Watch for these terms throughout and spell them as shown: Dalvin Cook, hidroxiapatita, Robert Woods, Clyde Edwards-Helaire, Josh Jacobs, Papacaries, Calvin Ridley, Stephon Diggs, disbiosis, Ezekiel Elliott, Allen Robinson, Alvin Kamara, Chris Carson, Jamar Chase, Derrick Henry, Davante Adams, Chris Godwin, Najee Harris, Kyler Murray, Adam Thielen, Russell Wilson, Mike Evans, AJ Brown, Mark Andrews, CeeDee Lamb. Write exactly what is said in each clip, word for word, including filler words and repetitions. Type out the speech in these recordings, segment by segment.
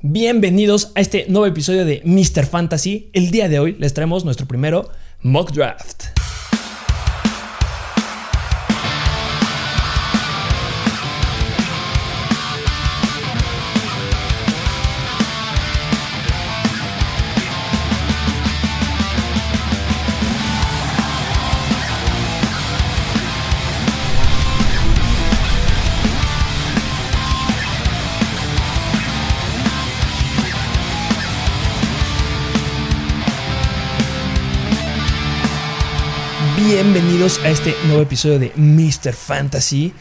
Bienvenidos a este nuevo episodio de míster Fantasy. El día de hoy les traemos nuestro primero Mock Draft. Bienvenidos a este nuevo episodio de míster Fantasy,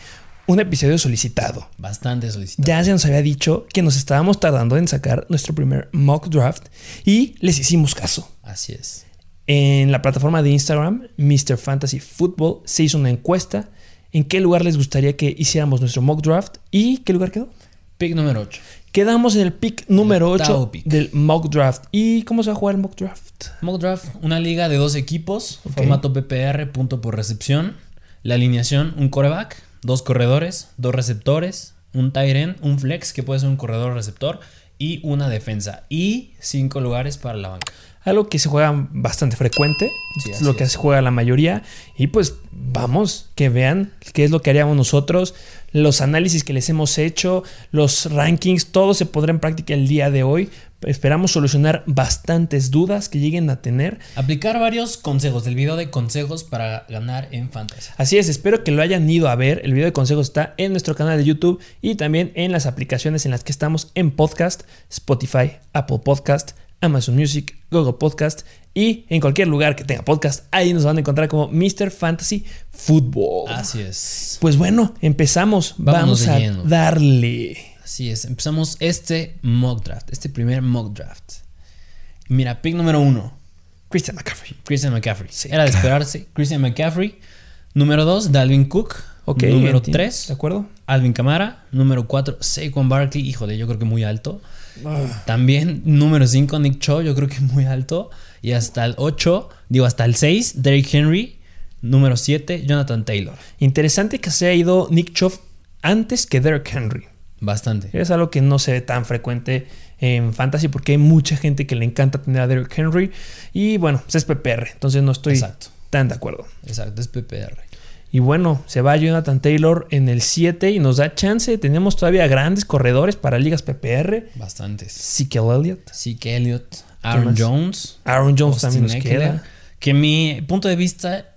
un episodio solicitado. Bastante solicitado. Ya se nos había dicho que nos estábamos tardando en sacar nuestro primer mock draft y les hicimos caso. Así es. En la plataforma de Instagram, míster Fantasy Football, se hizo una encuesta en qué lugar les gustaría que hiciéramos nuestro mock draft y ¿qué lugar quedó? Pick número ocho. Quedamos en el pick número ocho del mock draft. ¿Y cómo se va a jugar el mock draft? Mock draft, una liga de dos equipos, okay. Formato P P R, punto por recepción. La alineación, un quarterback, dos corredores, dos receptores, un tight end, un flex, que puede ser un corredor receptor, y una defensa. Y cinco lugares para la banca. Algo que se juega bastante frecuente, sí, es lo que es. se juega la mayoría. Y pues vamos, que vean qué es lo que haríamos nosotros, los análisis que les hemos hecho, los rankings, todo se pondrá en práctica el día de hoy. Esperamos solucionar bastantes dudas que lleguen a tener. Aplicar varios consejos, el video de consejos para ganar en Fantasy. Así es, espero que lo hayan ido a ver. El video de consejos está en nuestro canal de YouTube y también en las aplicaciones en las que estamos en podcast, Spotify, Apple Podcast, Amazon Music, Google Podcast y en cualquier lugar que tenga podcast. Ahí nos van a encontrar como míster Fantasy Football. Así es. Pues bueno, empezamos. Vámonos Vamos a lleno. darle. Así es, empezamos este mock draft, este primer mock draft. Mira, pick número uno, Christian McCaffrey. Christian McCaffrey, sí, era de esperarse. Christian McCaffrey. Número dos, Dalvin Cook. Okay, número tres, ¿de acuerdo? Alvin Kamara. Número cuatro, Saquon Barkley. Híjole, yo creo que muy alto. Ah. También número cinco, Nick Chubb. Yo creo que muy alto. Y hasta el ocho, digo hasta el seis, Derrick Henry. Número siete, Jonathan Taylor. Interesante que se haya ido Nick Chubb antes que Derrick Henry. Bastante. Es algo que no se ve tan frecuente en Fantasy porque hay mucha gente que le encanta tener a Derrick Henry. Y bueno, es P P R, entonces no estoy Exacto. tan de acuerdo. Exacto, es P P R. Y bueno, se va Jonathan Taylor en el siete y nos da chance. Tenemos todavía grandes corredores para ligas P P R. Bastantes. Ezekiel Elliott. Ezekiel Elliott. Aaron Jones. Aaron Jones Justin también nos Ekeler. queda. Que mi punto de vista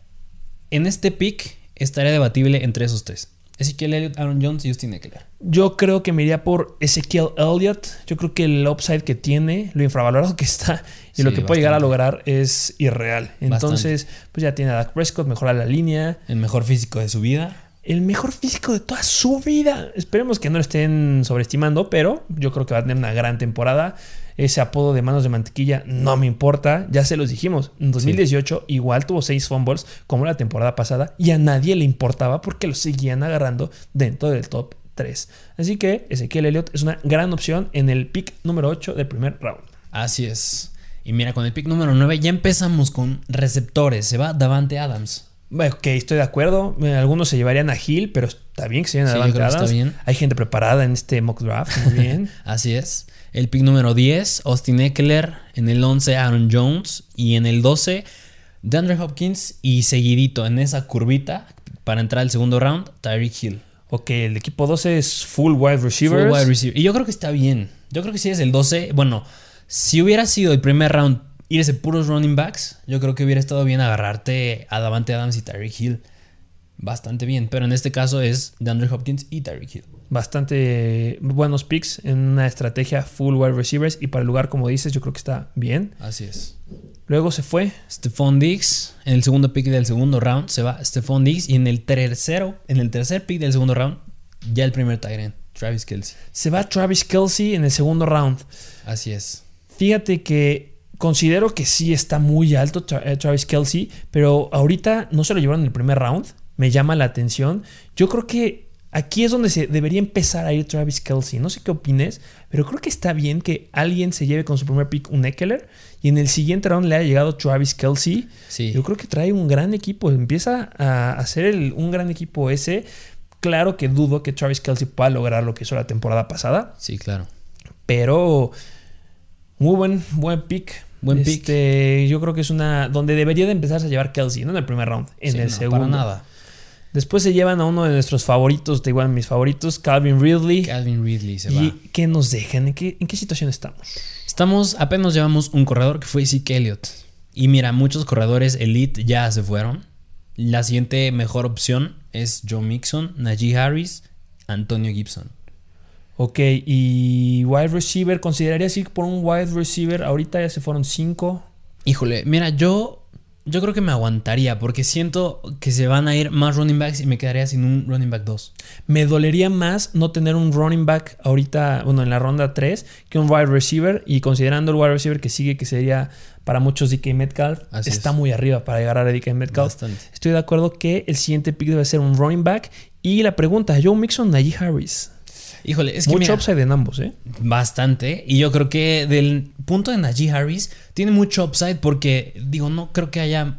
en este pick estaría debatible entre esos tres. Ezekiel Elliott, Aaron Jones y Justin Ekeler. Yo creo que me iría por Ezekiel Elliott. Yo creo que el upside que tiene, lo infravalorado que está y sí, lo que bastante. puede llegar a lograr es irreal. Entonces, bastante. pues ya tiene a Dak Prescott, mejora la línea. El mejor físico de su vida. El mejor físico de toda su vida. Esperemos que no lo estén sobreestimando, pero yo creo que va a tener una gran temporada. Ese apodo de manos de mantequilla no me importa. Ya se los dijimos. En dos mil dieciocho sí. igual tuvo seis fumbles como la temporada pasada. Y a nadie le importaba porque lo seguían agarrando dentro del top tres. Así que Ezekiel Elliott es una gran opción en el pick número ocho del primer round. Así es. Y mira, con el pick número nueve ya empezamos con receptores. Se va Davante Adams. Ok, estoy de acuerdo. Algunos se llevarían a Hill, pero está bien que se lleven a sí, Davante Adams. Está bien. Hay gente preparada en este mock draft. Muy bien. Así es. El pick número diez, Austin Ekeler. En el once, Aaron Jones. Y en el doce, D'Andre Hopkins. Y seguidito en esa curvita para entrar al segundo round, Tyreek Hill. Ok, el equipo doce es full wide receivers. Full wide receiver. Y yo creo que está bien. Yo creo que si es el doce, bueno, si hubiera sido el primer round irse puros running backs, yo creo que hubiera estado bien agarrarte a Davante Adams y Tyreek Hill. Bastante bien, pero en este caso es D'Andre Hopkins y Tyreek Hill. Bastante buenos picks en una estrategia full wide receivers. Y para el lugar, como dices, yo creo que está bien. Así es. Luego se fue Stephon Diggs. En el segundo pick del segundo round se va Stephon Diggs. Y en el tercero, en el tercer pick del segundo round, ya el primer tight end, Travis Kelce. Se va Travis Kelce en el segundo round. Así es. Fíjate que considero que sí está muy alto Tra- Travis Kelce, pero ahorita no se lo llevaron en el primer round. Me llama la atención. Yo creo que aquí es donde se debería empezar a ir Travis Kelce. No sé qué opines, pero creo que está bien que alguien se lleve con su primer pick un Ekeler y en el siguiente round le haya llegado Travis Kelce. Sí. Yo creo que trae un gran equipo. Empieza a hacer el, un gran equipo ese. Claro que dudo que Travis Kelce pueda lograr lo que hizo la temporada pasada. Sí, claro. Pero muy buen, buen pick. Buen este, pick. Yo creo que es una... donde debería de empezarse a llevar Kelce, no en el primer round, en sí, el no, segundo. Para nada. Después se llevan a uno de nuestros favoritos, de igual mis favoritos, Calvin Ridley. Calvin Ridley se va. ¿Y qué nos dejan? ¿En qué, en qué situación estamos? Estamos, apenas llevamos un corredor que fue Ezekiel Elliott. Y mira, muchos corredores elite ya se fueron. La siguiente mejor opción es Joe Mixon, Najee Harris, Antonio Gibson. Ok, y wide receiver, ¿considerarías ir por un wide receiver? Ahorita ya se fueron cinco. Híjole, mira, yo, yo creo que me aguantaría porque siento que se van a ir más running backs y me quedaría sin un running back dos. Me dolería más no tener un running back ahorita, bueno, en la ronda tres, que un wide receiver. Y considerando el wide receiver que sigue, que sería para muchos D K Metcalf, así está es. Muy arriba para agarrar a D K Metcalf. Bastante. Estoy de acuerdo que el siguiente pick debe ser un running back. Y la pregunta, ¿Joe Mixon, Najee Harris? Híjole, es que mucho mira, upside en ambos, ¿eh? Bastante. Y yo creo que del punto de Najee Harris tiene mucho upside porque, digo, no creo que haya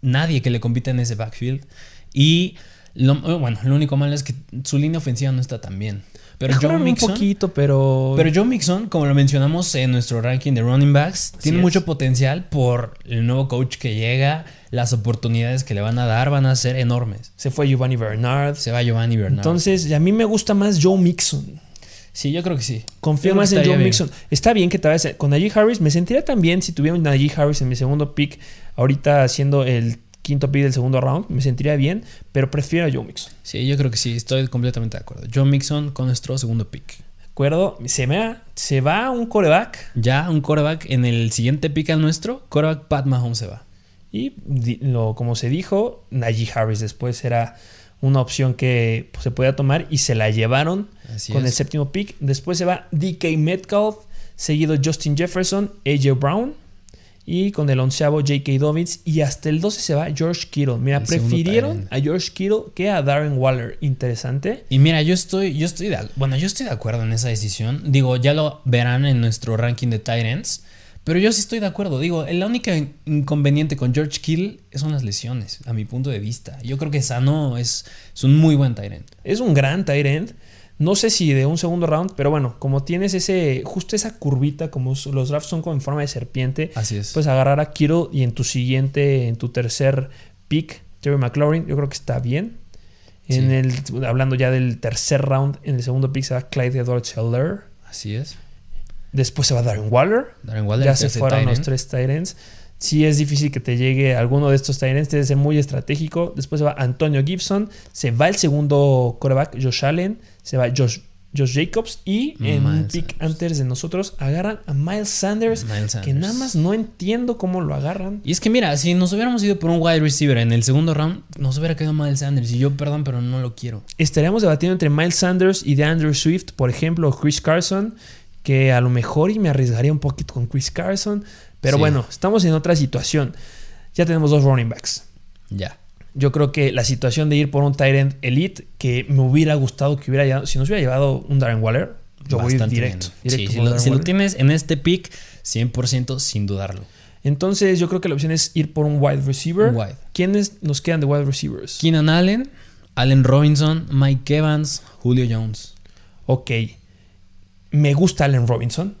nadie que le compita en ese backfield. Y, lo, bueno, lo único malo es que su línea ofensiva no está tan bien. Pero Joe Mixon, un poquito, pero... Pero Joe Mixon, como lo mencionamos en nuestro ranking de running backs, así tiene es. Mucho potencial por el nuevo coach que llega. Las oportunidades que le van a dar van a ser enormes. Se fue Giovanni Bernard. Se va Giovanni Bernard. Entonces, a mí me gusta más Joe Mixon. Sí, yo creo que sí. Confío más en Joe bien. Mixon. Está bien que te vayas con Najee Harris. Me sentiría tan bien si tuviera Najee Harris en mi segundo pick. Ahorita haciendo el quinto pick del segundo round, me sentiría bien, pero prefiero a Joe Mixon. Sí, yo creo que sí, estoy completamente de acuerdo. Joe Mixon con nuestro segundo pick. De acuerdo, se, me ha, se va un quarterback. Ya, un quarterback en el siguiente pick al nuestro, quarterback Pat Mahomes se va. Y lo, como se dijo, Najee Harris después era una opción que se podía tomar y se la llevaron. Así con es. El séptimo pick. Después se va D K Metcalf, seguido Justin Jefferson, A J Brown. Y con el onceavo J K Dobbins. Y hasta el doce se va George Kittle. Mira, el prefirieron a George Kittle que a Darren Waller. Interesante. Y mira, yo estoy, yo estoy de, bueno, yo estoy de acuerdo en esa decisión. Digo, ya lo verán en nuestro ranking de tight ends. Pero yo sí estoy de acuerdo. Digo, la única inconveniente con George Kittle son las lesiones, a mi punto de vista. Yo creo que Sano es, es un muy buen tight end. Es un gran tight end. No sé si de un segundo round, pero bueno, como tienes ese justo esa curvita, como los drafts son en forma de serpiente, así es. Pues agarrar a Kittle y en tu siguiente, en tu tercer pick, Terry McLaurin, yo creo que está bien. En sí. el, hablando ya del tercer round, en el segundo pick se va Clyde Edwards-Helaire. Así es. Después se va Darren Waller. Darren Waller. Ya se fueron los tres tight ends. Sí es difícil que te llegue alguno de estos tight ends, debe ser muy estratégico. Después se va Antonio Gibson, se va el segundo quarterback, Josh Allen, se va Josh, Josh Jacobs y en un pick antes de nosotros agarran a Miles Sanders, Miles Sanders, que nada más no entiendo cómo lo agarran. Y es que mira, si nos hubiéramos ido por un wide receiver en el segundo round, nos hubiera quedado Miles Sanders y yo, perdón, pero no lo quiero. Estaríamos debatiendo entre Miles Sanders y D'Andre Swift, por ejemplo, o Chris Carson, que a lo mejor y me arriesgaría un poquito con Chris Carson. Pero sí. Bueno, estamos en otra situación. Ya tenemos dos running backs. Ya. Yeah. Yo creo que la situación de ir por un tight end elite, que me hubiera gustado que hubiera llevado, si nos hubiera llevado un Darren Waller, yo bastante voy a ir directo. directo sí, si, lo, si lo tienes en este pick, cien por ciento sin dudarlo. Entonces, yo creo que la opción es ir por un wide receiver. Wide. ¿Quiénes nos quedan de wide receivers? Keenan Allen, Allen Robinson, Mike Evans, Julio Jones. Ok. Me gusta Allen Robinson.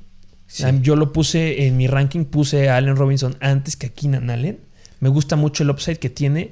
Sí. Yo lo puse en mi ranking, puse a Allen Robinson antes que a Keenan Allen. Me gusta mucho el upside que tiene,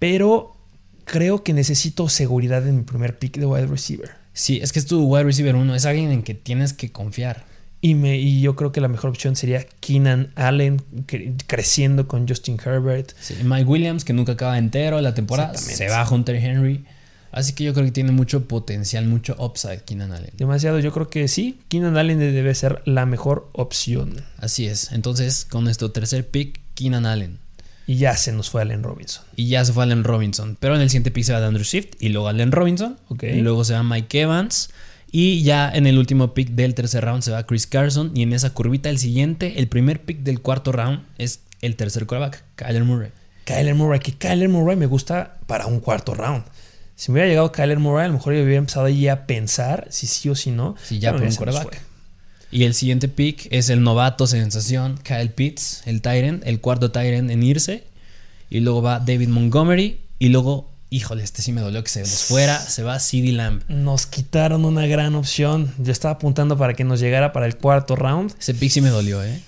pero creo que necesito seguridad en mi primer pick de wide receiver. Sí, es que es tu wide receiver uno, es alguien en que tienes que confiar. Y, me, y yo creo que la mejor opción sería Keenan Allen cre- creciendo con Justin Herbert. Sí, Mike Williams, que nunca acaba entero la temporada, se va Hunter Henry. Así que yo creo que tiene mucho potencial, mucho upside Keenan Allen. Demasiado, yo creo que sí. Keenan Allen debe ser la mejor opción. Así es. Entonces, con nuestro tercer pick, Keenan Allen. Y ya se nos fue Allen Robinson. Y ya se fue Allen Robinson. Pero en el siguiente pick se va D'Andre Swift y luego Allen Robinson. Okay. Y luego se va Mike Evans. Y ya en el último pick del tercer round se va Chris Carson. Y en esa curvita, el siguiente, el primer pick del cuarto round es el tercer quarterback, Kyler Murray. Kyler Murray, que Kyler Murray me gusta para un cuarto round. Si me hubiera llegado Kyler Murray, a lo mejor yo hubiera empezado ahí a pensar si sí o si no. Si ya por un quarterback. Y el siguiente pick es el novato sensación, Kyle Pitts, el tight end, el cuarto tight end en irse. Y luego va David Montgomery. Y luego híjole, este sí me dolió que se les fuera, se va CeeDee Lamb. Nos quitaron una gran opción. Yo estaba apuntando para que nos llegara para el cuarto round. Ese pick sí me dolió, ¿eh?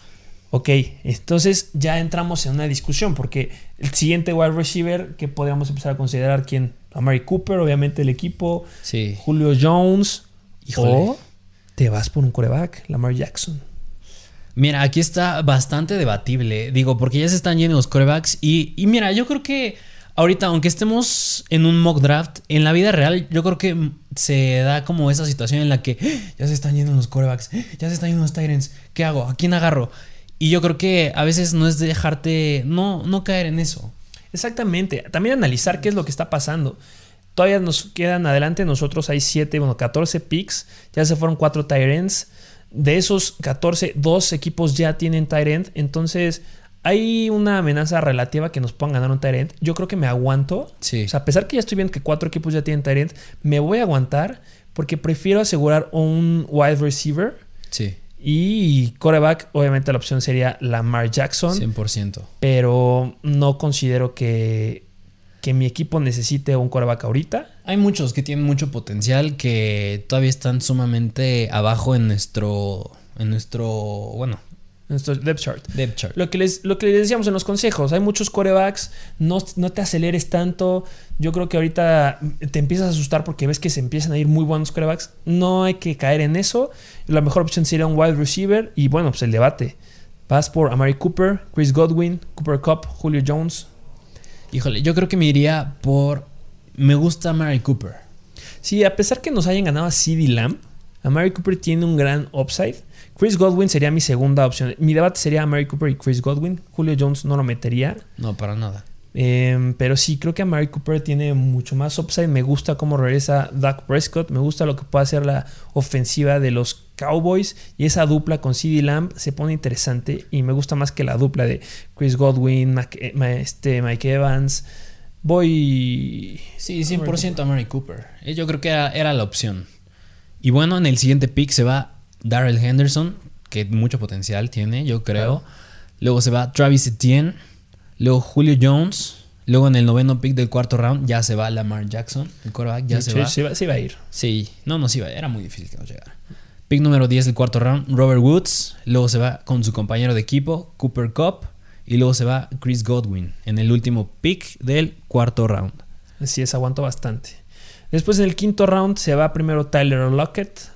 Ok, entonces ya entramos en una discusión porque el siguiente wide receiver que podríamos empezar a considerar, ¿quién? Amari Cooper, obviamente el equipo. Sí. Julio Jones. Híjole. O te vas por un quarterback, Lamar Jackson. Mira, aquí está bastante debatible. Digo, porque ya se están llenos los quarterbacks. Y, y mira, yo creo que ahorita, aunque estemos en un mock draft, en la vida real, yo creo que se da como esa situación en la que ¡ah! Ya se están yendo los quarterbacks, ¡ah! Ya se están yendo los tight ends. ¿Qué hago? ¿A quién agarro? Y yo creo que a veces no es dejarte, no, no caer en eso. Exactamente. También analizar qué es lo que está pasando. Todavía nos quedan adelante. Nosotros hay siete, bueno, catorce picks. Ya se fueron cuatro tight ends. De esos catorce, dos equipos ya tienen tight end. Entonces hay una amenaza relativa que nos puedan ganar un tight end. Yo creo que me aguanto. Sí. O sea, a pesar que ya estoy viendo que cuatro equipos ya tienen tight end, me voy a aguantar porque prefiero asegurar un wide receiver. Sí. Y quarterback, obviamente la opción sería Lamar Jackson. cien por ciento. Pero no considero que, que mi equipo necesite un quarterback ahorita. Hay muchos que tienen mucho potencial que todavía están sumamente abajo en nuestro... En nuestro... Bueno... Nuestro depth chart. Depth chart. Lo que les, lo que les decíamos en los consejos. Hay muchos quarterbacks. No, no te aceleres tanto. Yo creo que ahorita te empiezas a asustar porque ves que se empiezan a ir muy buenos quarterbacks. No hay que caer en eso. La mejor opción sería un wide receiver. Y bueno, pues el debate. Vas por Amari Cooper, Chris Godwin, Cooper Kupp, Julio Jones. Híjole, yo creo que me iría por... Me gusta Amari Cooper. Sí, a pesar que nos hayan ganado a CeeDee Lamb, Amari Cooper tiene un gran upside. Chris Godwin sería mi segunda opción. Mi debate sería Amari Cooper y Chris Godwin. Julio Jones no lo metería. No, para nada. Eh, pero sí, creo que Amari Cooper tiene mucho más upside. Me gusta cómo regresa Dak Prescott. Me gusta lo que puede hacer la ofensiva de los Cowboys. Y esa dupla con CeeDee Lamb se pone interesante. Y me gusta más que la dupla de Chris Godwin, Mac- este, Mike Evans. Voy... Sí, cien por ciento Amari Cooper. Yo creo que era, era la opción. Y bueno, en el siguiente pick se va... Darrell Henderson, que mucho potencial tiene, yo creo. Claro. Luego se va Travis Etienne. Luego Julio Jones. Luego en el noveno pick del cuarto round ya se va Lamar Jackson. El quarterback ya sí, se, sí, va. Se va. Sí va a ir. Sí. No, no, sí va. Era muy difícil que nos llegara. Pick número diez del cuarto round, Robert Woods. Luego se va con su compañero de equipo, Cooper Kupp. Y luego se va Chris Godwin en el último pick del cuarto round. Así es, aguanto bastante. Después en el quinto round se va primero Tyler Lockett.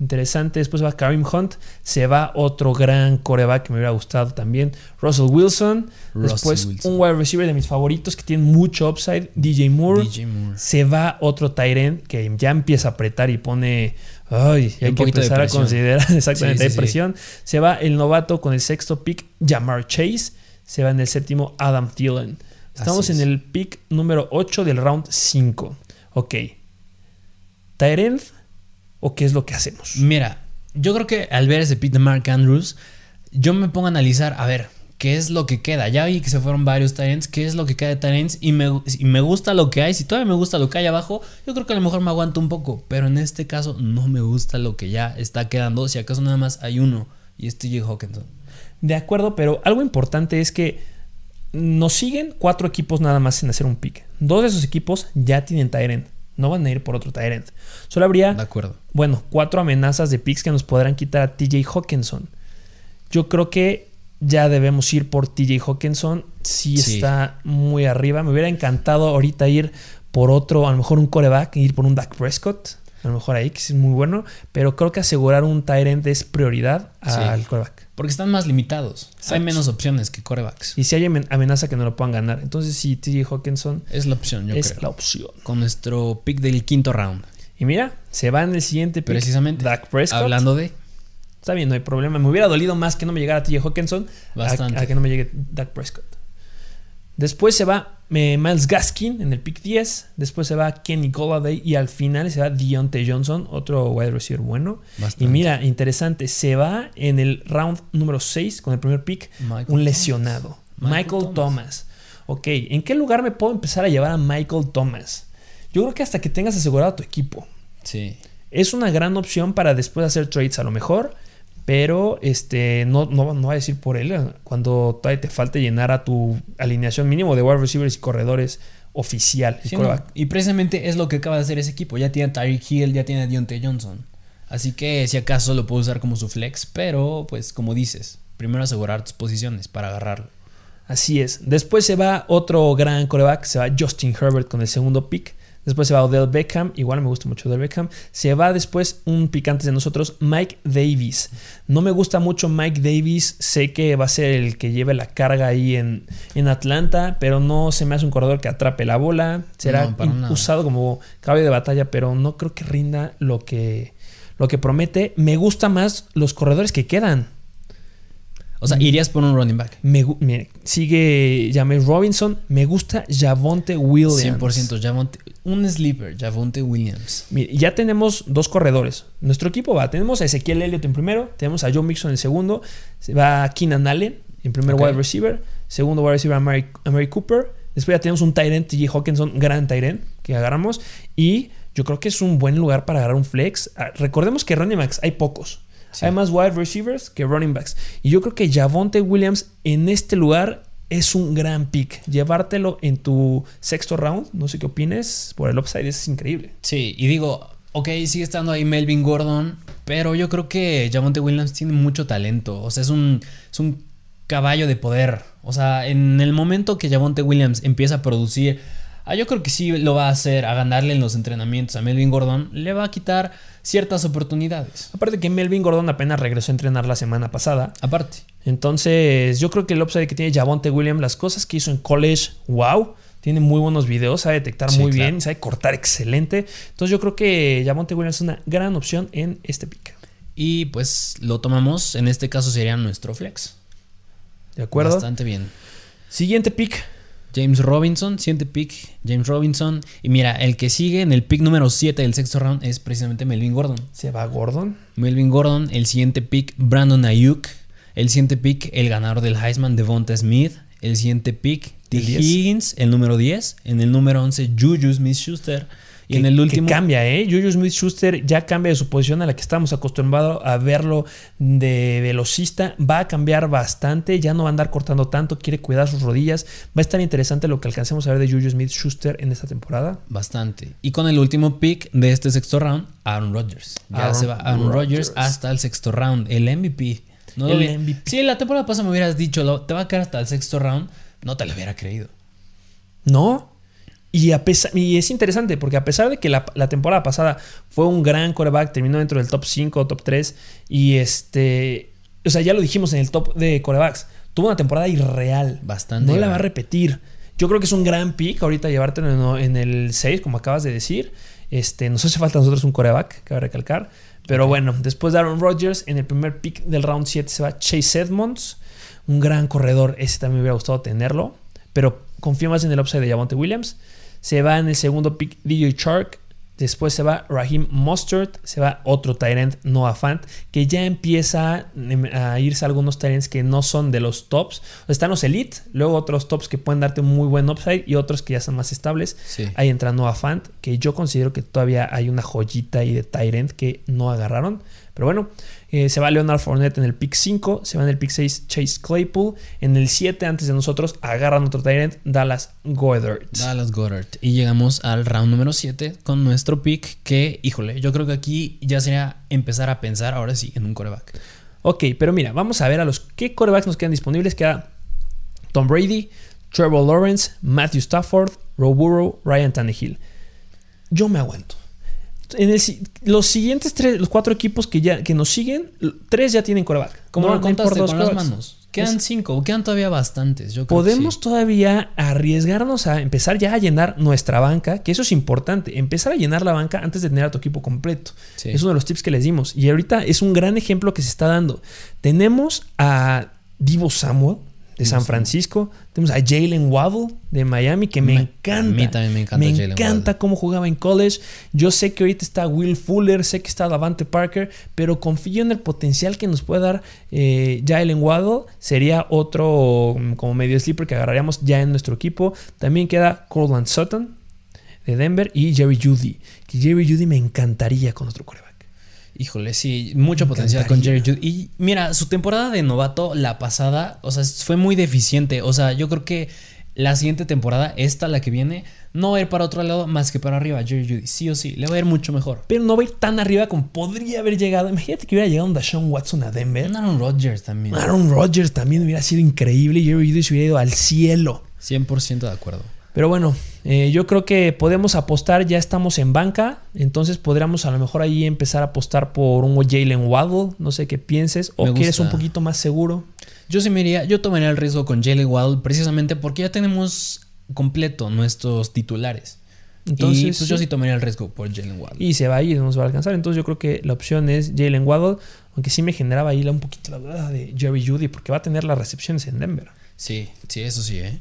Interesante, después va Kareem Hunt, se va otro gran quarterback que me hubiera gustado también, Russell Wilson, Russell después Wilson. Un wide receiver de mis favoritos que tiene mucho upside, D J Moore, D J Moore. Se va otro tight end que ya empieza a apretar y pone, ay, hay que empezar a considerar, exactamente, sí, sí, presión, sí. Se va el novato con el sexto pick, Jamar Chase, se va en el séptimo Adam Thielen, estamos es. en el pick número ocho del round cinco, ok, tight end. ¿O qué es lo que hacemos? Mira, yo creo que al ver ese pick de Mark Andrews, yo me pongo a analizar, a ver, ¿qué es lo que queda? Ya vi que se fueron varios tight ends, ¿qué es lo que queda de tight ends? Y me, y me gusta lo que hay, si todavía me gusta lo que hay abajo, yo creo que a lo mejor me aguanto un poco, pero en este caso no me gusta lo que ya está quedando, si acaso nada más hay uno, y es T J. Hockenson. De acuerdo, pero algo importante es que nos siguen cuatro equipos nada más en hacer un pick. Dos de esos equipos ya tienen tight end. No van a ir por otro tight end. Solo habría, de acuerdo. Bueno, cuatro amenazas de picks que nos podrán quitar a T J. Hockenson. Yo creo que ya debemos ir por T J. Hockenson. Sí, sí está muy arriba. Me hubiera encantado ahorita ir por otro, a lo mejor un quarterback, ir por un Dak Prescott. A lo mejor ahí, que es muy bueno. Pero creo que asegurar un tight end es prioridad al sí. quarterback. Porque están más limitados. Exacto. Hay menos opciones que quarterbacks. Y si hay amenaza que no lo puedan ganar. Entonces, sí, T J. Hockenson... Es la opción, yo es creo. Es la opción. Con nuestro pick del quinto round. Y mira, se va en el siguiente pick. Precisamente. Dak Prescott. Hablando de... Está bien, no hay problema. Me hubiera dolido más que no me llegara T J. Hockenson. Bastante. A, a que no me llegue Dak Prescott. Después se va eh, Miles Gaskin en el pick diez. Después se va Kenny Golladay. Y al final se va Deontay Johnson, otro wide receiver bueno. Bastante. Y mira, interesante, se va en el round número seis con el primer pick Michael un lesionado. Thomas. Michael Thomas. Thomas. Ok, ¿en qué lugar me puedo empezar a llevar a Michael Thomas? Yo creo que hasta que tengas asegurado tu equipo. Sí. Es una gran opción para después hacer trades a lo mejor. Pero este no, no, no vayas a ir por él cuando todavía te falte llenar a tu alineación mínimo de wide receivers y corredores oficial. Sí, no. Y precisamente es lo que acaba de hacer ese equipo. Ya tiene a Tyreek Hill, ya tiene a Diontae Johnson. Así que si acaso lo puedo usar como su flex, pero pues como dices, primero asegurar tus posiciones para agarrarlo. Así es. Después se va otro gran quarterback, se va Justin Herbert con el segundo pick. Después se va Odell Beckham, igual me gusta mucho Odell Beckham. Se va después un pick antes de nosotros, Mike Davis. No me gusta mucho Mike Davis, sé que va a ser el que lleve la carga ahí en, en Atlanta, pero no se me hace un corredor que atrape la bola. Será no, usado como caballo de batalla, pero no creo que rinda lo que, lo que promete. Me gusta más los corredores que quedan. O sea, irías por un running back. Me, me, sigue James Robinson. Me gusta Javonte Williams. cien por ciento Javonte, un sleeper, Javonte Williams. Mire, ya tenemos dos corredores. Nuestro equipo va. Tenemos a Ezekiel Elliott en primero. Tenemos a Joe Mixon en segundo. Va Keenan Allen en primer okay. wide receiver. Segundo wide receiver Amari, Amari Cooper. Después ya tenemos un tight end, T J. Hockenson, gran tight end que agarramos. Y yo creo que es un buen lugar para agarrar un flex. Recordemos que running backs hay pocos. Sí. Hay más wide receivers que running backs. Y yo creo que Javonte Williams en este lugar es un gran pick. Llevártelo en tu sexto round, no sé qué opines, por el upside es increíble. Sí, y digo, ok, sigue estando ahí Melvin Gordon, pero yo creo que Javonte Williams tiene mucho talento. O sea, es un, es un caballo de poder. O sea, en el momento que Javonte Williams empieza a producir, ah, yo creo que sí lo va a hacer, a ganarle en los entrenamientos a Melvin Gordon. Le va a quitar ciertas oportunidades. Aparte que Melvin Gordon apenas regresó a entrenar la semana pasada. Aparte. Entonces, yo creo que el upside que tiene Javonte Williams, las cosas que hizo en college, wow. Tiene muy buenos videos, sabe detectar sí, muy claro. bien, sabe cortar excelente. Entonces, yo creo que Javonte Williams es una gran opción en este pick. Y pues lo tomamos, en este caso sería nuestro flex. ¿De acuerdo? Bastante bien. Siguiente pick. James Robinson, siguiente pick, James Robinson. Y mira, el que sigue en el pick número siete del sexto round es precisamente Melvin Gordon. ¿Se va Gordon? Melvin Gordon, el siguiente pick, Brandon Ayuk. El siguiente pick, el ganador del Heisman, Devonta Smith. El siguiente pick, T. Higgins, el número diez. En el número once, Juju Smith-Schuster. Y que, en el último... Que cambia, ¿eh? Juju Smith-Schuster ya cambia de su posición a la que estábamos acostumbrados a verlo de velocista. Va a cambiar bastante. Ya no va a andar cortando tanto. Quiere cuidar sus rodillas. Va a estar interesante lo que alcancemos a ver de Juju Smith-Schuster en esta temporada. Bastante. Y con el último pick de este sexto round, Aaron Rodgers. Ya Aaron se va Aaron Rodgers hasta el sexto round. El M V P. No el vi- M V P. Sí, la temporada pasada me hubieras dicho, lo, te va a quedar hasta el sexto round. No te lo hubiera creído. ¿No? Y, a pesar, y es interesante porque a pesar de que la, la temporada pasada fue un gran quarterback, terminó dentro del top cinco, top tres, y este, o sea, ya lo dijimos en el top de quarterbacks, tuvo una temporada irreal. Bastante. No la va a repetir. Yo creo que es un gran pick ahorita llevártelo en, en el seis, como acabas de decir. Este, nos hace falta a nosotros un quarterback, cabe recalcar. Pero bueno, después de Aaron Rodgers, en el primer pick del round siete se va Chase Edmonds, un gran corredor. Ese también me hubiera gustado tenerlo, pero confío más en el upside de Javonte Williams. Se va en el segundo pick D J Chark. Después se va Raheem Mostert. Se va otro tight end, Noah Fant, que ya empieza a irse a algunos tight ends que no son de los tops. Están los elite, luego otros tops que pueden darte un muy buen upside y otros que ya están más estables. Sí. Ahí entra Noah Fant, que yo considero que todavía hay una joyita ahí de tight end que no agarraron. Pero bueno, eh, se va Leonard Fournette en el pick cinco. Se va en el pick seis Chase Claypool. En el siete, antes de nosotros, agarran otro tight end, Dallas Goedert. Dallas Goedert. Y llegamos al round número siete con nuestro pick que, híjole, yo creo que aquí ya sería empezar a pensar ahora sí en un quarterback. Ok, pero mira, vamos a ver a los qué quarterbacks nos quedan disponibles. Queda Tom Brady, Trevor Lawrence, Matthew Stafford, Joe Burrow, Ryan Tannehill. Yo me aguanto. En el, los siguientes tres, los cuatro equipos que ya que nos siguen, tres ya tienen quarterback. Como no, lo contaste con las manos. Quedan es, cinco, quedan todavía bastantes. Yo creo podemos que sí. todavía arriesgarnos a empezar ya a llenar nuestra banca, que eso es importante. Empezar a llenar la banca antes de tener a tu equipo completo. Sí. Es uno de los tips que les dimos. Y ahorita es un gran ejemplo que se está dando. Tenemos a Divo Samuel de San Francisco, tenemos a Jalen Waddle de Miami, que me Ma- encanta. A mí también me encanta. Me Jalen encanta Waddle. Cómo jugaba en college. Yo sé que ahorita está Will Fuller, sé que está Davante Parker, pero confío en el potencial que nos puede dar eh, Jalen Waddle. Sería otro como medio sleeper que agarraríamos ya en nuestro equipo. También queda Cortland Sutton de Denver y Jerry Jeudy. Que Jerry Jeudy me encantaría con nuestro quarterback. Híjole, sí, mucho me potencial encantaría. Con Jerry Jeudy. Y mira, su temporada de novato, la pasada, o sea, fue muy deficiente. O sea, yo creo que la siguiente temporada, esta, la que viene, no va a ir para otro lado más que para arriba. Jerry Jeudy, sí o sí, le va a ir mucho mejor. Pero no va a ir tan arriba como podría haber llegado. Imagínate que hubiera llegado un Deshaun Watson a Denver. Un Aaron Rodgers también. Aaron Rodgers también hubiera sido increíble. Jerry Jeudy se hubiera ido al cielo. cien por ciento de acuerdo. Pero bueno, eh, yo creo que podemos apostar. Ya estamos en banca. Entonces podríamos a lo mejor ahí empezar a apostar por un Jalen Waddle. No sé qué pienses. O quieres un poquito más seguro. Yo sí me iría. Yo tomaría el riesgo con Jalen Waddle. Precisamente porque ya tenemos completo nuestros titulares. Entonces, y pues sí. yo sí tomaría el riesgo por Jalen Waddle. Y se va a ir, no se va a alcanzar. Entonces yo creo que la opción es Jalen Waddle. Aunque sí me generaba ahí un poquito la duda de Jerry Jeudy. Porque va a tener las recepciones en Denver. Sí, sí, eso sí, ¿eh?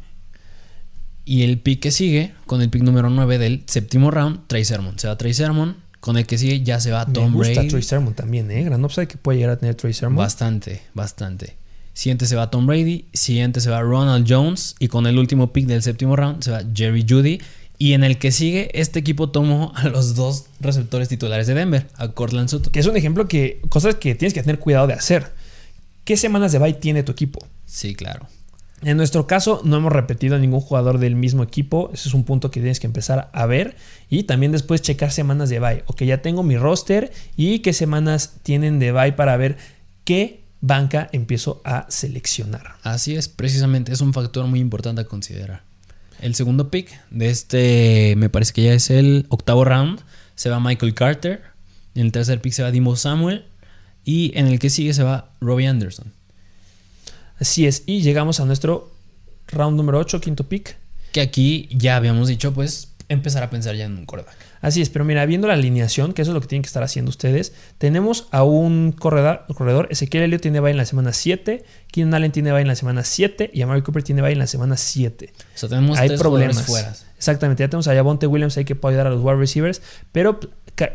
Y el pick que sigue, con el pick número nueve del séptimo round, Trey Sermon. Se va Trey Sermon. Con el que sigue ya se va Tom Brady. Me gusta Brady. Trey Sermon también, ¿eh? Gran upside que puede llegar a tener Trey Sermon. Bastante, bastante. Siguiente se va Tom Brady. Siguiente se va Ronald Jones. Y con el último pick del séptimo round se va Jerry Jeudy. Y en el que sigue, este equipo tomó a los dos receptores titulares de Denver. A Cortland Sutton. Que es un ejemplo que... Cosas que tienes que tener cuidado de hacer. ¿Qué semanas de bye tiene tu equipo? Sí, claro. En nuestro caso no hemos repetido a ningún jugador del mismo equipo. Ese es un punto que tienes que empezar a ver. Y también después checar semanas de bye. Ok, ya tengo mi roster y qué semanas tienen de bye para ver qué banca empiezo a seleccionar. Así es, precisamente es un factor muy importante a considerar. El segundo pick de este, me parece que ya es el octavo round, se va Michael Carter. En el tercer pick se va Deebo Samuel. Y en el que sigue se va Robbie Anderson. Así es, y llegamos a nuestro round número ocho, quinto pick. Que aquí ya habíamos dicho, pues, empezar a pensar ya en un cornerback. Así es, pero mira, viendo la alineación, que eso es lo que tienen que estar haciendo ustedes, tenemos a un corredor, corredor Ezekiel Elliott tiene bye en la semana siete, Keenan Allen tiene bye en la semana siete y Amari Cooper tiene bye en la semana siete. O sea, tenemos hay tres problemas fuera. Exactamente, ya tenemos a Javonte Williams ahí que puede ayudar a los wide receivers, pero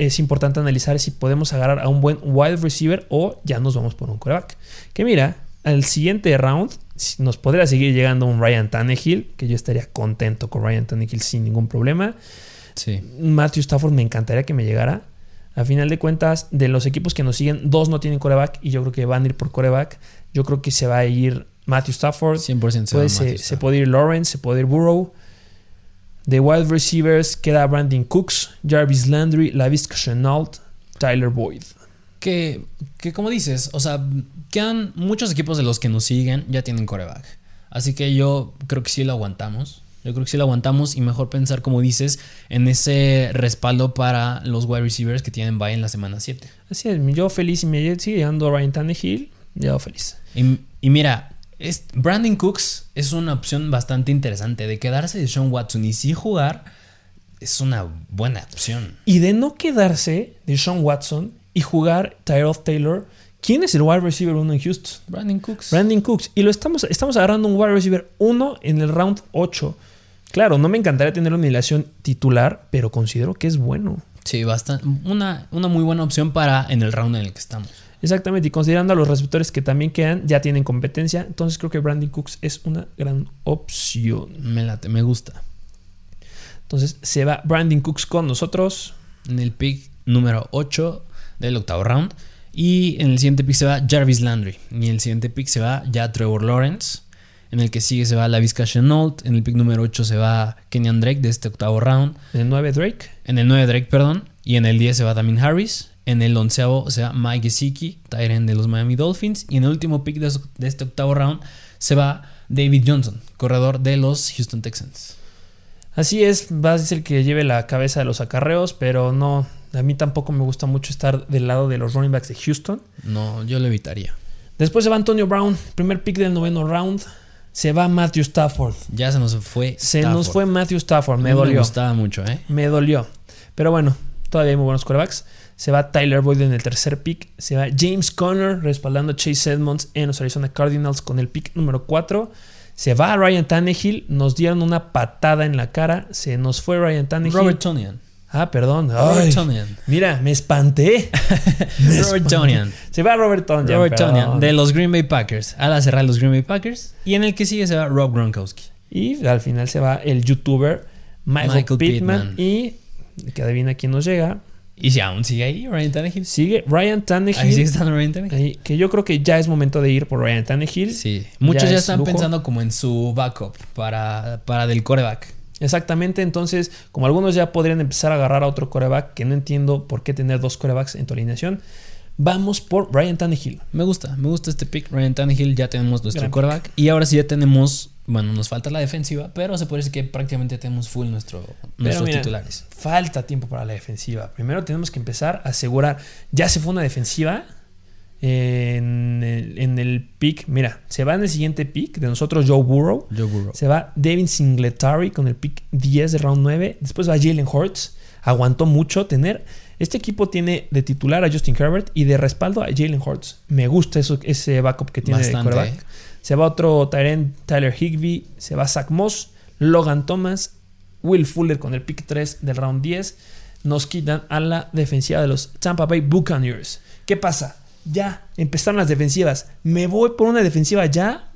es importante analizar si podemos agarrar a un buen wide receiver o ya nos vamos por un cornerback. Que mira... Al siguiente round nos podría seguir llegando un Ryan Tannehill, que yo estaría contento con Ryan Tannehill sin ningún problema. Sí. Matthew Stafford me encantaría que me llegara. A final de cuentas, de los equipos que nos siguen, dos no tienen quarterback y yo creo que van a ir por quarterback. Yo creo que se va a ir Matthew Stafford. cien por ciento se, puede, se, Matthew se Stafford. Puede ir Lawrence, se puede ir Burrow. De wide receivers queda Brandon Cooks, Jarvis Landry, Laviska Shenault, Tyler Boyd. Que, que como dices, o sea, quedan muchos equipos de los que nos siguen ya tienen quarterback. Así que yo creo que sí lo aguantamos. Yo creo que sí lo aguantamos y mejor pensar, como dices, en ese respaldo para los wide receivers que tienen bye en la semana siete. Así es, yo feliz y me sigue llegando Ryan Tannehill, yo feliz. Y, y mira, es, Brandon Cooks es una opción bastante interesante de quedarse de Sean Watson y sí jugar es una buena opción. Y de no quedarse de Sean Watson... Y jugar Tyrod Taylor. ¿Quién es el wide receiver uno en Houston? Brandon Cooks. Brandon Cooks. Y lo estamos, estamos agarrando un wide receiver uno en el round ocho. Claro, no me encantaría tener una alineación titular, pero considero que es bueno. Sí, bastante. Una, una muy buena opción para en el round en el que estamos. Exactamente. Y considerando a los receptores que también quedan, ya tienen competencia. Entonces creo que Brandon Cooks es una gran opción. Me late, me gusta. Entonces se va Brandon Cooks con nosotros. En el pick número ocho. Del octavo round. Y en el siguiente pick se va Jarvis Landry. Y en el siguiente pick se va ya Trevor Lawrence. En el que sigue se va Laviska Shenault. En el pick número ocho se va Kenyan Drake de este octavo round. En el nueve Drake. En el nueve Drake, perdón. Y en el diez se va Damien Harris. En el onceavo se va Mike Gesicki, tight end de los Miami Dolphins. Y en el último pick de este octavo round se va David Johnson, corredor de los Houston Texans. Así es, va a ser que lleve la cabeza de los acarreos, pero no... A mí tampoco me gusta mucho estar del lado de los running backs de Houston. No, yo lo evitaría. Después se va Antonio Brown, primer pick del noveno round. Se va Matthew Stafford. Ya se nos fue Stafford. Se nos fue Matthew Stafford, me dolió. Me gustaba mucho, ¿eh? Me dolió. Pero bueno, todavía hay muy buenos quarterbacks. Se va Tyler Boyd en el tercer pick. Se va James Conner respaldando a Chase Edmonds en los Arizona Cardinals con el pick número cuatro. Se va Ryan Tannehill. Nos dieron una patada en la cara. Se nos fue Ryan Tannehill. Robert Tonyan. Ah, perdón. Ay, mira, me espanté. Me Robert Tonyan. Se va Robert Tonyan. Robert Tonyan de los Green Bay Packers. A la cerrada de los Green Bay Packers. Y en el que sigue se va Rob Gronkowski. Y al final se va el youtuber Michael, Michael Pittman, Pittman. Y que adivina quién nos llega. Y si aún sigue ahí Ryan Tannehill. Sigue Ryan Tannehill. Ahí sigue estando Ryan Tannehill. Ahí, que yo creo que ya es momento de ir por Ryan Tannehill. Sí. Muchos ya, ya están lujo. pensando como en su backup para, para del quarterback. Exactamente. Entonces, como algunos ya podrían empezar a agarrar a otro quarterback, que no entiendo por qué tener dos quarterbacks en tu alineación, vamos por Ryan Tannehill. Me gusta. Me gusta este pick. Ryan Tannehill. Ya tenemos nuestro Gran quarterback. Pick. Y ahora sí ya tenemos... Bueno, nos falta la defensiva, pero se puede decir que prácticamente tenemos full nuestro, nuestros mira, titulares. Falta tiempo para la defensiva. Primero tenemos que empezar a asegurar. Ya se fue una defensiva en el, en el pick. Mira, se va en el siguiente pick de nosotros Joe Burrow. Joe Burrow. Se va Devin Singletary con el pick diez de round nueve. Después va Jalen Hurts. Aguantó mucho tener... Este equipo tiene de titular a Justin Herbert y de respaldo a Jalen Hurts. Me gusta eso, ese backup que tiene Bastante, de quarterback. Eh. Se va otro tight end, Tyler Higbee. Se va Zach Moss, Logan Thomas, Will Fuller con el pick tres del round diez. Nos quitan a la defensiva de los Tampa Bay Buccaneers. ¿Qué pasa? Ya empezaron las defensivas. ¿Me voy por una defensiva ya?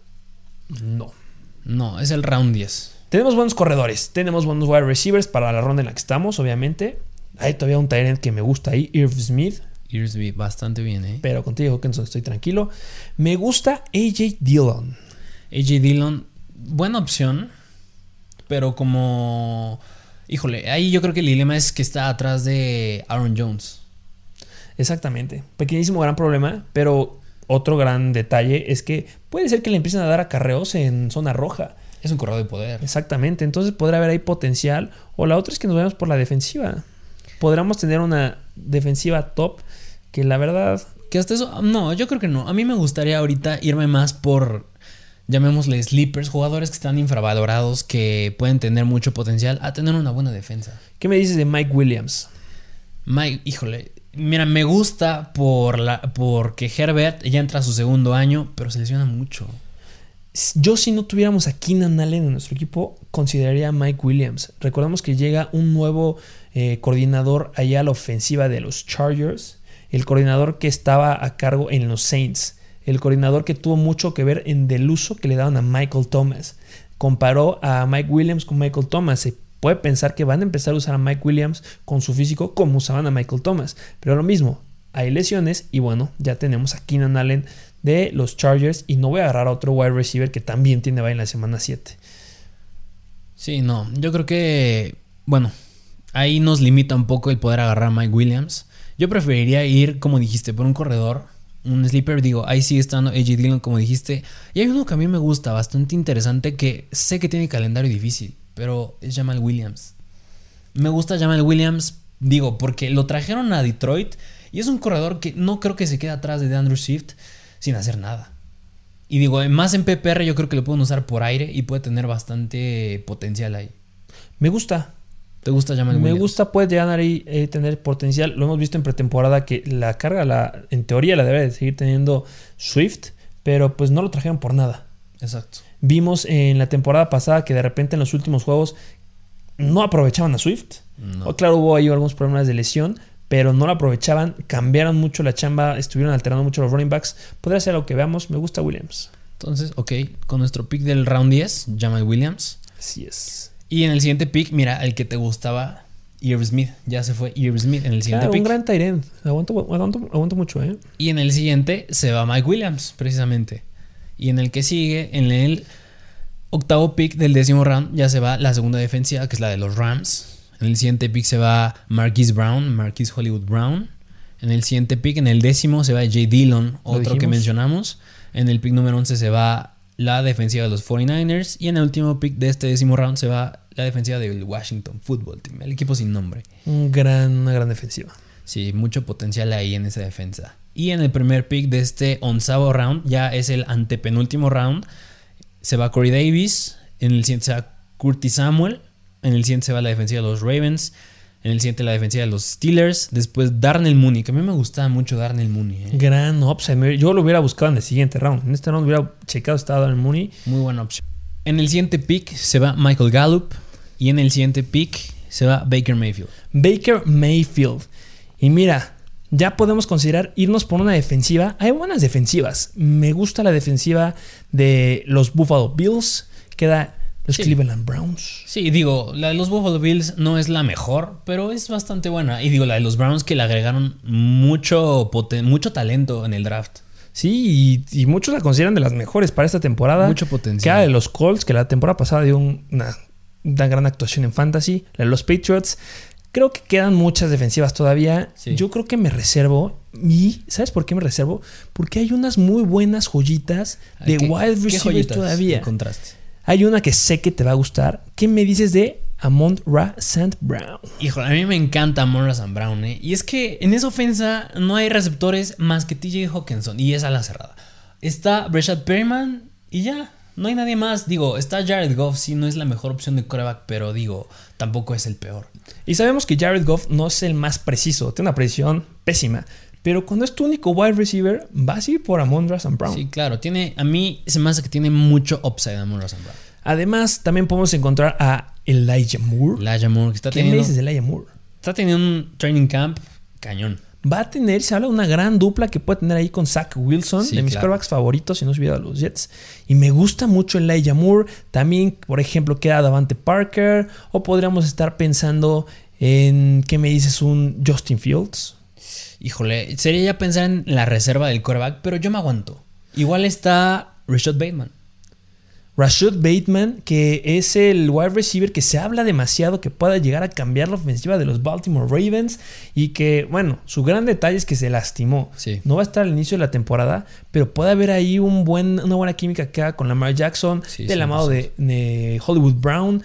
No. No, es el round diez. Tenemos buenos corredores. Tenemos buenos wide receivers para la ronda en la que estamos, obviamente. Hay todavía un tight end que me gusta ahí, Irv Smith. Irv Smith, bastante bien, ¿eh? Pero con T J. Hockenson estoy tranquilo. Me gusta A J Dillon. A J Dillon, buena opción, pero como... Híjole, ahí yo creo que el dilema es que está atrás de Aaron Jones. Exactamente. Pequeñísimo gran problema, pero otro gran detalle es que puede ser que le empiecen a dar acarreos en zona roja. Es un corredor de poder. Exactamente. Entonces podrá haber ahí potencial. O la otra es que nos vayamos por la defensiva. Podríamos tener una defensiva top que la verdad... Que hasta eso... No, yo creo que no. A mí me gustaría ahorita irme más por... Llamémosle sleepers, jugadores que están infravalorados, que pueden tener mucho potencial, a tener una buena defensa. ¿Qué me dices de Mike Williams? Mike, híjole... Mira, me gusta por la, porque Herbert ya entra a su segundo año, pero se lesiona mucho. Yo, si no tuviéramos a Keenan Allen en nuestro equipo, consideraría a Mike Williams. Recordamos que llega un nuevo... Eh, coordinador allá a la ofensiva de los Chargers, el coordinador que estaba a cargo en los Saints, el coordinador que tuvo mucho que ver en el uso que le daban a Michael Thomas. Comparó a Mike Williams con Michael Thomas. Se puede pensar que van a empezar a usar a Mike Williams con su físico como usaban a Michael Thomas, pero lo mismo, hay lesiones y bueno, ya tenemos a Keenan Allen de los Chargers y no voy a agarrar a otro wide receiver que también tiene bye en la semana siete. Sí, no, yo creo que bueno, ahí nos limita un poco el poder agarrar a Mike Williams. Yo preferiría ir, como dijiste, por un corredor, un sleeper. Digo, ahí sigue estando A J Dillon, como dijiste. Y hay uno que a mí me gusta, bastante interesante, que sé que tiene calendario difícil, pero es Jamal Williams. Me gusta Jamal Williams, digo, porque lo trajeron a Detroit y es un corredor que no creo que se quede atrás de D'Andre Swift sin hacer nada. Y digo, más en P P R yo creo que lo pueden usar por aire y puede tener bastante potencial ahí. Me gusta. ¿Te gusta Jamal Williams? Me gusta, puede llegar ahí eh, tener potencial. Lo hemos visto en pretemporada que la carga, la en teoría, la debe de seguir teniendo Swift, pero pues no lo trajeron por nada. Exacto. Vimos en la temporada pasada que de repente en los últimos juegos no aprovechaban a Swift. No. O, claro, hubo ahí algunos problemas de lesión, pero no lo aprovechaban. Cambiaron mucho la chamba, estuvieron alternando mucho los running backs. Podría ser lo que veamos. Me gusta Williams. Entonces, ok, con nuestro pick del round diez, Jamal Williams. Así es. Y en el siguiente pick, mira, el que te gustaba, Irv Smith. Ya se fue Irv Smith en el siguiente claro, pick. Un gran tight end. Aguanto, aguanto, aguanto mucho, ¿eh? Y en el siguiente se va Mike Williams, precisamente. Y en el que sigue, en el octavo pick del décimo round, ya se va la segunda defensiva, que es la de los Rams. En el siguiente pick se va Marquise Brown, Marquise Hollywood Brown. En el siguiente pick, en el décimo, se va Jay Dillon, otro que mencionamos. En el pick número once se va... la defensiva de los cuarenta y nueve ers. Y en el último pick de este décimo round se va la defensiva del Washington Football Team, el equipo sin nombre. Un gran, una gran defensiva. Sí, mucho potencial ahí en esa defensa. Y en el primer pick de este onceavo round, ya es el antepenúltimo round, se va Corey Davis. En el siguiente se va Curtis Samuel. En el siguiente se va la defensiva de los Ravens. En el siguiente la defensiva de los Steelers. Después Darnell Mooney, que a mí me gustaba mucho Darnell Mooney. ¿eh? Gran opción. Yo lo hubiera buscado en el siguiente round. En este round hubiera checado estaba Darnell Mooney. Muy buena opción. En el siguiente pick se va Michael Gallup. Y en el siguiente pick se va Baker Mayfield. Baker Mayfield. Y mira, ya podemos considerar irnos por una defensiva. Hay buenas defensivas. Me gusta la defensiva de los Buffalo Bills. Queda los sí. Cleveland Browns. Sí, digo, la de los Buffalo Bills no es la mejor, pero es bastante buena. Y digo, la de los Browns, que le agregaron mucho, poten- mucho talento en el draft. Sí, y, y muchos la consideran de las mejores para esta temporada. Mucho potencial. Que la de los Colts, que la temporada pasada dio un, una, una gran actuación en Fantasy. La de los Patriots. Creo que quedan muchas defensivas todavía. Sí. Yo creo que me reservo. ¿Y sabes por qué me reservo? Porque hay unas muy buenas joyitas de wide receivers todavía. Contraste. Hay una que sé que te va a gustar. ¿Qué me dices de Amon-Ra Saint Brown? Híjole, a mí me encanta Amon-Ra Saint Brown, ¿eh? Y es que en esa ofensa no hay receptores más que T J. Hockenson. Y es a la cerrada. Está Breshad Perryman y ya. No hay nadie más. Digo, está Jared Goff. Sí, no es la mejor opción de quarterback, pero digo, tampoco es el peor. Y sabemos que Jared Goff no es el más preciso. Tiene una precisión pésima. Pero cuando es tu único wide receiver, vas a ir por Amon-Ra Saint Brown. Sí, claro. Tiene, a mí se me hace que tiene mucho upside Amon-Ra Saint Brown. Además, también podemos encontrar a Elijah Moore. Elijah Moore. Que está ¿Qué teniendo, le dices de Elijah Moore? Está teniendo un training camp cañón. Va a tener, se habla de una gran dupla que puede tener ahí con Zach Wilson. Sí, de mis quarterbacks claro. favoritos, si no subiera a los Jets. Y me gusta mucho Elijah Moore. También, por ejemplo, queda Davante Parker. O podríamos estar pensando en, ¿qué me dices? Un Justin Fields. Híjole, sería ya pensar en la reserva del quarterback, pero yo me aguanto. Igual está Rashad Bateman. Rashad Bateman, que es el wide receiver que se habla demasiado que pueda llegar a cambiar la ofensiva de los Baltimore Ravens. Y que, bueno, su gran detalle es que se lastimó. Sí. No va a estar al inicio de la temporada, pero puede haber ahí un buen, una buena química que haga con Lamar Jackson, sí, del amado de, de Hollywood Brown.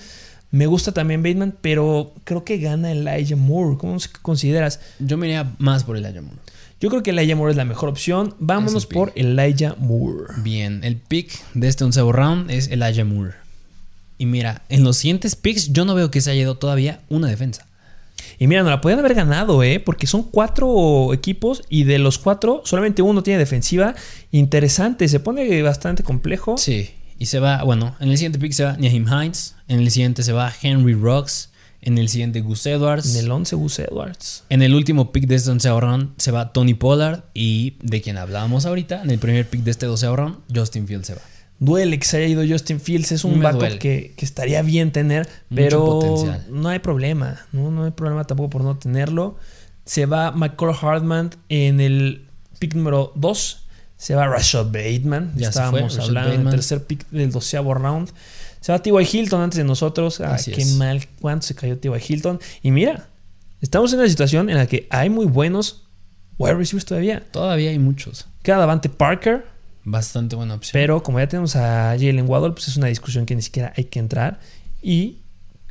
Me gusta también Bateman, pero creo que gana Elijah Moore. ¿Cómo consideras? Yo me iría más por Elijah Moore. Yo creo que Elijah Moore es la mejor opción. Vámonos el por Elijah Moore. Bien, el pick de este onceavo round es Elijah Moore. Y mira, en los siguientes picks yo no veo que se haya ido todavía una defensa. Y mira, no la podían haber ganado, eh, porque son cuatro equipos y de los cuatro solamente uno tiene defensiva. Interesante, se pone bastante complejo. Sí. Y se va, bueno, en el siguiente pick se va Nyheim Hines. En el siguiente se va Henry Ruggs. En el siguiente Gus Edwards. En el once Gus Edwards. En el último pick de este onceavo round se va Tony Pollard. Y de quien hablábamos ahorita, en el primer pick de este doceavo round, Justin Fields se va. Duele que se haya ido Justin Fields. Es un Me backup que, que estaría bien tener. Pero no hay problema. No, no hay problema tampoco por no tenerlo. Se va McCall Hardman en el pick número dos. Se va Rashad Bateman. Ya estábamos fue, hablando del tercer pick del doceavo round. Se va T Y. Hilton antes de nosotros. Ah, Así qué es. mal. ¿Cuánto se cayó T Y. Hilton? Y mira, estamos en una situación en la que hay muy buenos wide receivers todavía. Todavía hay muchos. Queda Davante Parker. Bastante buena opción. Pero como ya tenemos a Jalen Waddle, pues es una discusión que ni siquiera hay que entrar. Y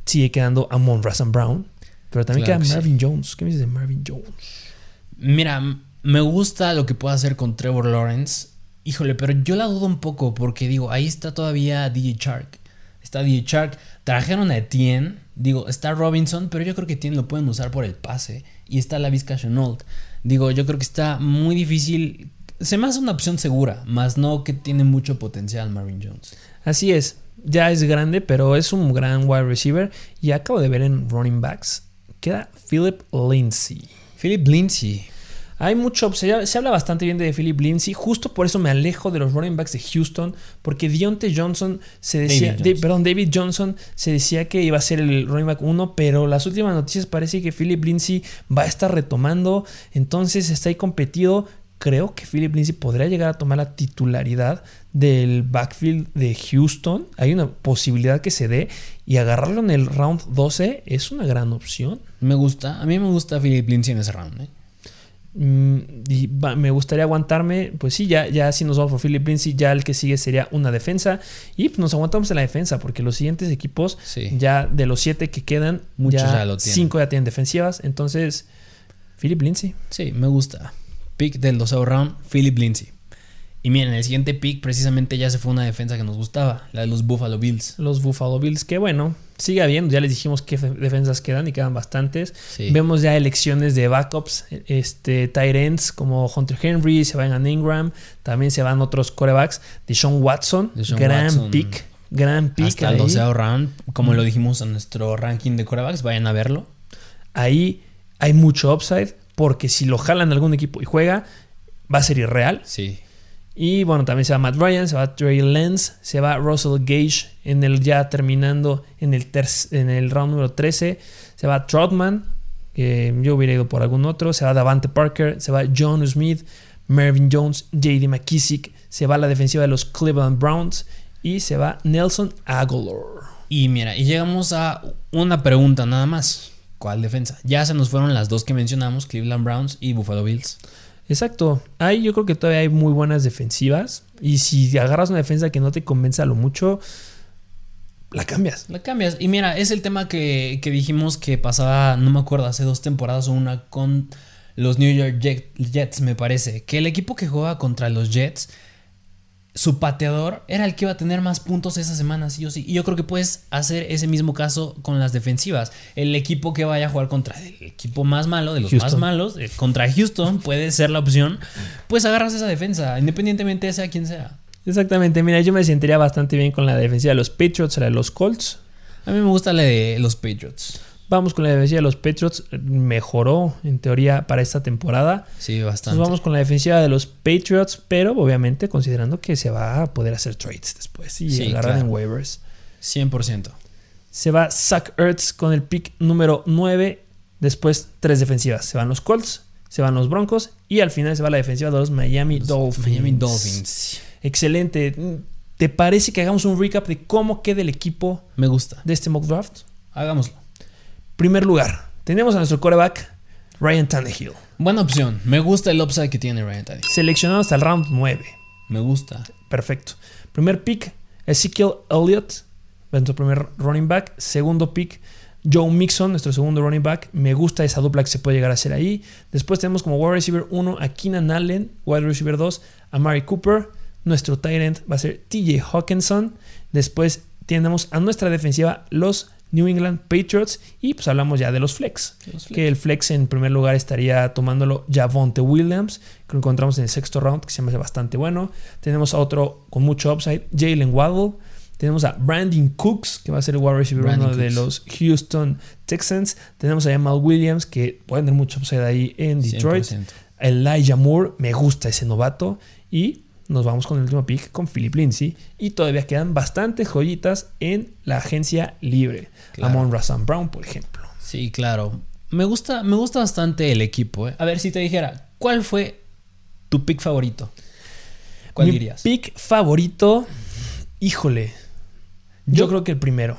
sigue quedando Amon-Ra Saint Brown. Pero también claro queda que Marvin sí. Jones. ¿Qué me dices de Marvin Jones? Mira... Me gusta lo que pueda hacer con Trevor Lawrence. Híjole, pero yo la dudo un poco porque digo, ahí está todavía D J Chark. Está D J Chark. Trajeron a Etienne. Digo, está Robinson, pero yo creo que Etienne lo pueden usar por el pase. Y está la Vizca Chenault. Digo, yo creo que está muy difícil. Se me hace una opción segura, más no que tiene mucho potencial Marvin Jones. Así es. Ya es grande, pero es un gran wide receiver. Y acabo de ver en running backs. Queda Philip Lindsay. Philip Lindsay. Hay mucho, se, se habla bastante bien de Philip Lindsay. Justo por eso me alejo de los running backs de Houston. Porque Deontay Johnson se decía... David Johnson. De, perdón, David Johnson se decía que iba a ser el running back uno. Pero las últimas noticias parece que Philip Lindsay va a estar retomando. Entonces está ahí competido. Creo que Philip Lindsay podría llegar a tomar la titularidad del backfield de Houston. Hay una posibilidad que se dé. Y agarrarlo en el round doce es una gran opción. Me gusta. A mí me gusta Philip Lindsay en ese round, ¿eh? Y me gustaría aguantarme. Pues sí, ya, ya si nos vamos por Philip Lindsay, ya el que sigue sería una defensa. Y pues nos aguantamos en la defensa, porque los siguientes equipos sí. ya de los siete que quedan, muchos ya, ya lo tienen. Cinco ya tienen defensivas. Entonces, Philip Lindsay. Sí, me gusta. Pick del doceavo round, Philip Lindsay. Y miren, el siguiente pick precisamente ya se fue una defensa que nos gustaba, la de los Buffalo Bills. Los Buffalo Bills, que bueno, sigue habiendo. Ya les dijimos qué defensas quedan y quedan bastantes. Sí. Vemos ya elecciones de backups, este, tight ends como Hunter Henry, se van a Ingram. También se van otros quarterbacks. Deshaun Watson, Deshaun gran Watson. pick. Gran pick. Hasta ahí. El doceavo round, como mm. lo dijimos en nuestro ranking de quarterbacks, vayan a verlo. Ahí hay mucho upside, porque si lo jalan algún equipo y juega, va a ser irreal. Sí. Y bueno, también se va Matt Ryan, se va Trey Lance, se va Russell Gage en el, ya terminando en el, en el round número trece. Se va Troutman, que yo hubiera ido por algún otro. Se va Davante Parker, se va John Smith, Marvin Jones, J D McKissic. Se va la defensiva de los Cleveland Browns y se va Nelson Aguilar. Y mira, y llegamos a una pregunta nada más. ¿Cuál defensa? Ya se nos fueron las dos que mencionamos, Cleveland Browns y Buffalo Bills. Exacto. Ahí yo creo que todavía hay muy buenas defensivas. Y si agarras una defensa que no te convence a lo mucho, la cambias. La cambias. Y mira, es el tema que, que dijimos que pasaba, no me acuerdo, hace dos temporadas o una, con los New York Jets, me parece. Que el equipo que jugaba contra los Jets, su pateador era el que iba a tener más puntos esa semana, sí o sí. Y yo creo que puedes hacer ese mismo caso con las defensivas. El equipo que vaya a jugar contra el equipo más malo, de los Houston. Más malos, eh, contra Houston, puede ser la opción. Pues agarras esa defensa, independientemente de sea quien sea. Exactamente. Mira, yo me sentiría bastante bien con la defensiva de los Patriots, la de los Colts. A mí me gusta la de los Patriots. Vamos con la defensiva de los Patriots. Mejoró, en teoría, para esta temporada. Sí, bastante. Nos vamos con la defensiva de los Patriots, pero obviamente considerando que se va a poder hacer trades después y sí, agarrar claro. en waivers. cien por ciento. Se va Zach Ertz con el pick número nueve. Después, tres defensivas. Se van los Colts, se van los Broncos y al final se va la defensiva de los Miami los Dolphins. Miami Dolphins. Excelente. ¿Te parece que hagamos un recap de cómo queda el equipo? Me gusta. De este mock draft. Hagámoslo. Primer lugar, tenemos a nuestro quarterback Ryan Tannehill. Buena opción. Me gusta el upside que tiene Ryan Tannehill. Seleccionado hasta el round nueve. Me gusta. Perfecto. Primer pick, Ezekiel Elliott, nuestro primer running back. Segundo pick, Joe Mixon, nuestro segundo running back. Me gusta esa dupla que se puede llegar a hacer ahí. Después tenemos como wide receiver uno a Keenan Allen. Wide receiver dos, Amari Cooper. Nuestro tight end va a ser T J Hockenson. Después tenemos a nuestra defensiva los New England Patriots. Y pues hablamos ya de los flex, los flex. Que el flex en primer lugar estaría tomándolo Javonte Williams, que lo encontramos en el sexto round, que se me hace bastante bueno. Tenemos a otro con mucho upside, Jalen Waddle. Tenemos a Brandon Cooks, que va a ser el wide receiver uno de los Houston Texans. Tenemos a Jamal Williams, que puede tener mucho upside ahí en Detroit. cien por ciento. Elijah Moore, me gusta ese novato. Y nos vamos con el último pick, con Philip Lindsay. Y todavía quedan bastantes joyitas en la agencia libre. Claro. Amon-Ra Saint Brown, por ejemplo. Sí, claro. Me gusta, me gusta bastante el equipo. ¿eh? A ver, si te dijera, ¿cuál fue tu pick favorito? ¿Cuál Mi dirías? Mi pick favorito, híjole. Yo, yo creo que el primero.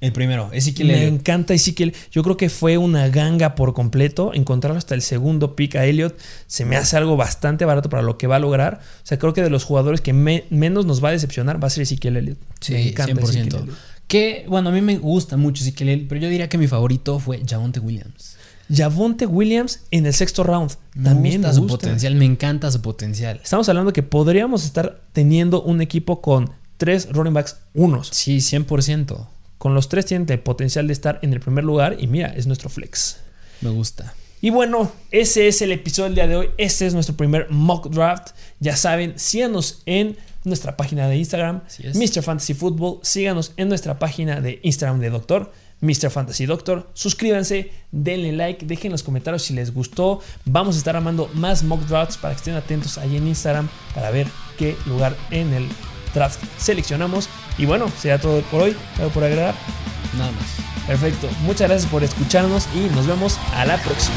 El primero, Ezekiel Elliott. Me encanta Ezekiel. Yo creo que fue una ganga por completo. Encontrarlo hasta el segundo pick a Elliott se me hace algo bastante barato para lo que va a lograr. O sea, creo que de los jugadores que me, menos nos va a decepcionar va a ser Ezekiel Elliott. Sí, me encanta cien por ciento. Que, bueno, a mí me gusta mucho Ezekiel Elliott, pero yo diría que mi favorito fue Javonte Williams. Javonte Williams en el sexto round. Me También gusta me gusta. Su potencial, me encanta su potencial. Estamos hablando que podríamos estar teniendo un equipo con tres running backs unos. Sí, cien por ciento. Con los tres tienen el potencial de estar en el primer lugar. Y mira, es nuestro flex. Me gusta. Y bueno, ese es el episodio del día de hoy. Este es nuestro primer mock draft. Ya saben, síganos en nuestra página de Instagram, míster Fantasy Football. Síganos en nuestra página de Instagram de Doctor, míster Fantasy Doctor. Suscríbanse, denle like, dejen los comentarios si les gustó. Vamos a estar armando más mock drafts para que estén atentos ahí en Instagram para ver qué lugar en el draft seleccionamos. Y bueno, será todo por hoy. ¿Algo por agregar? Nada más. Perfecto. Muchas gracias por escucharnos y nos vemos a la próxima.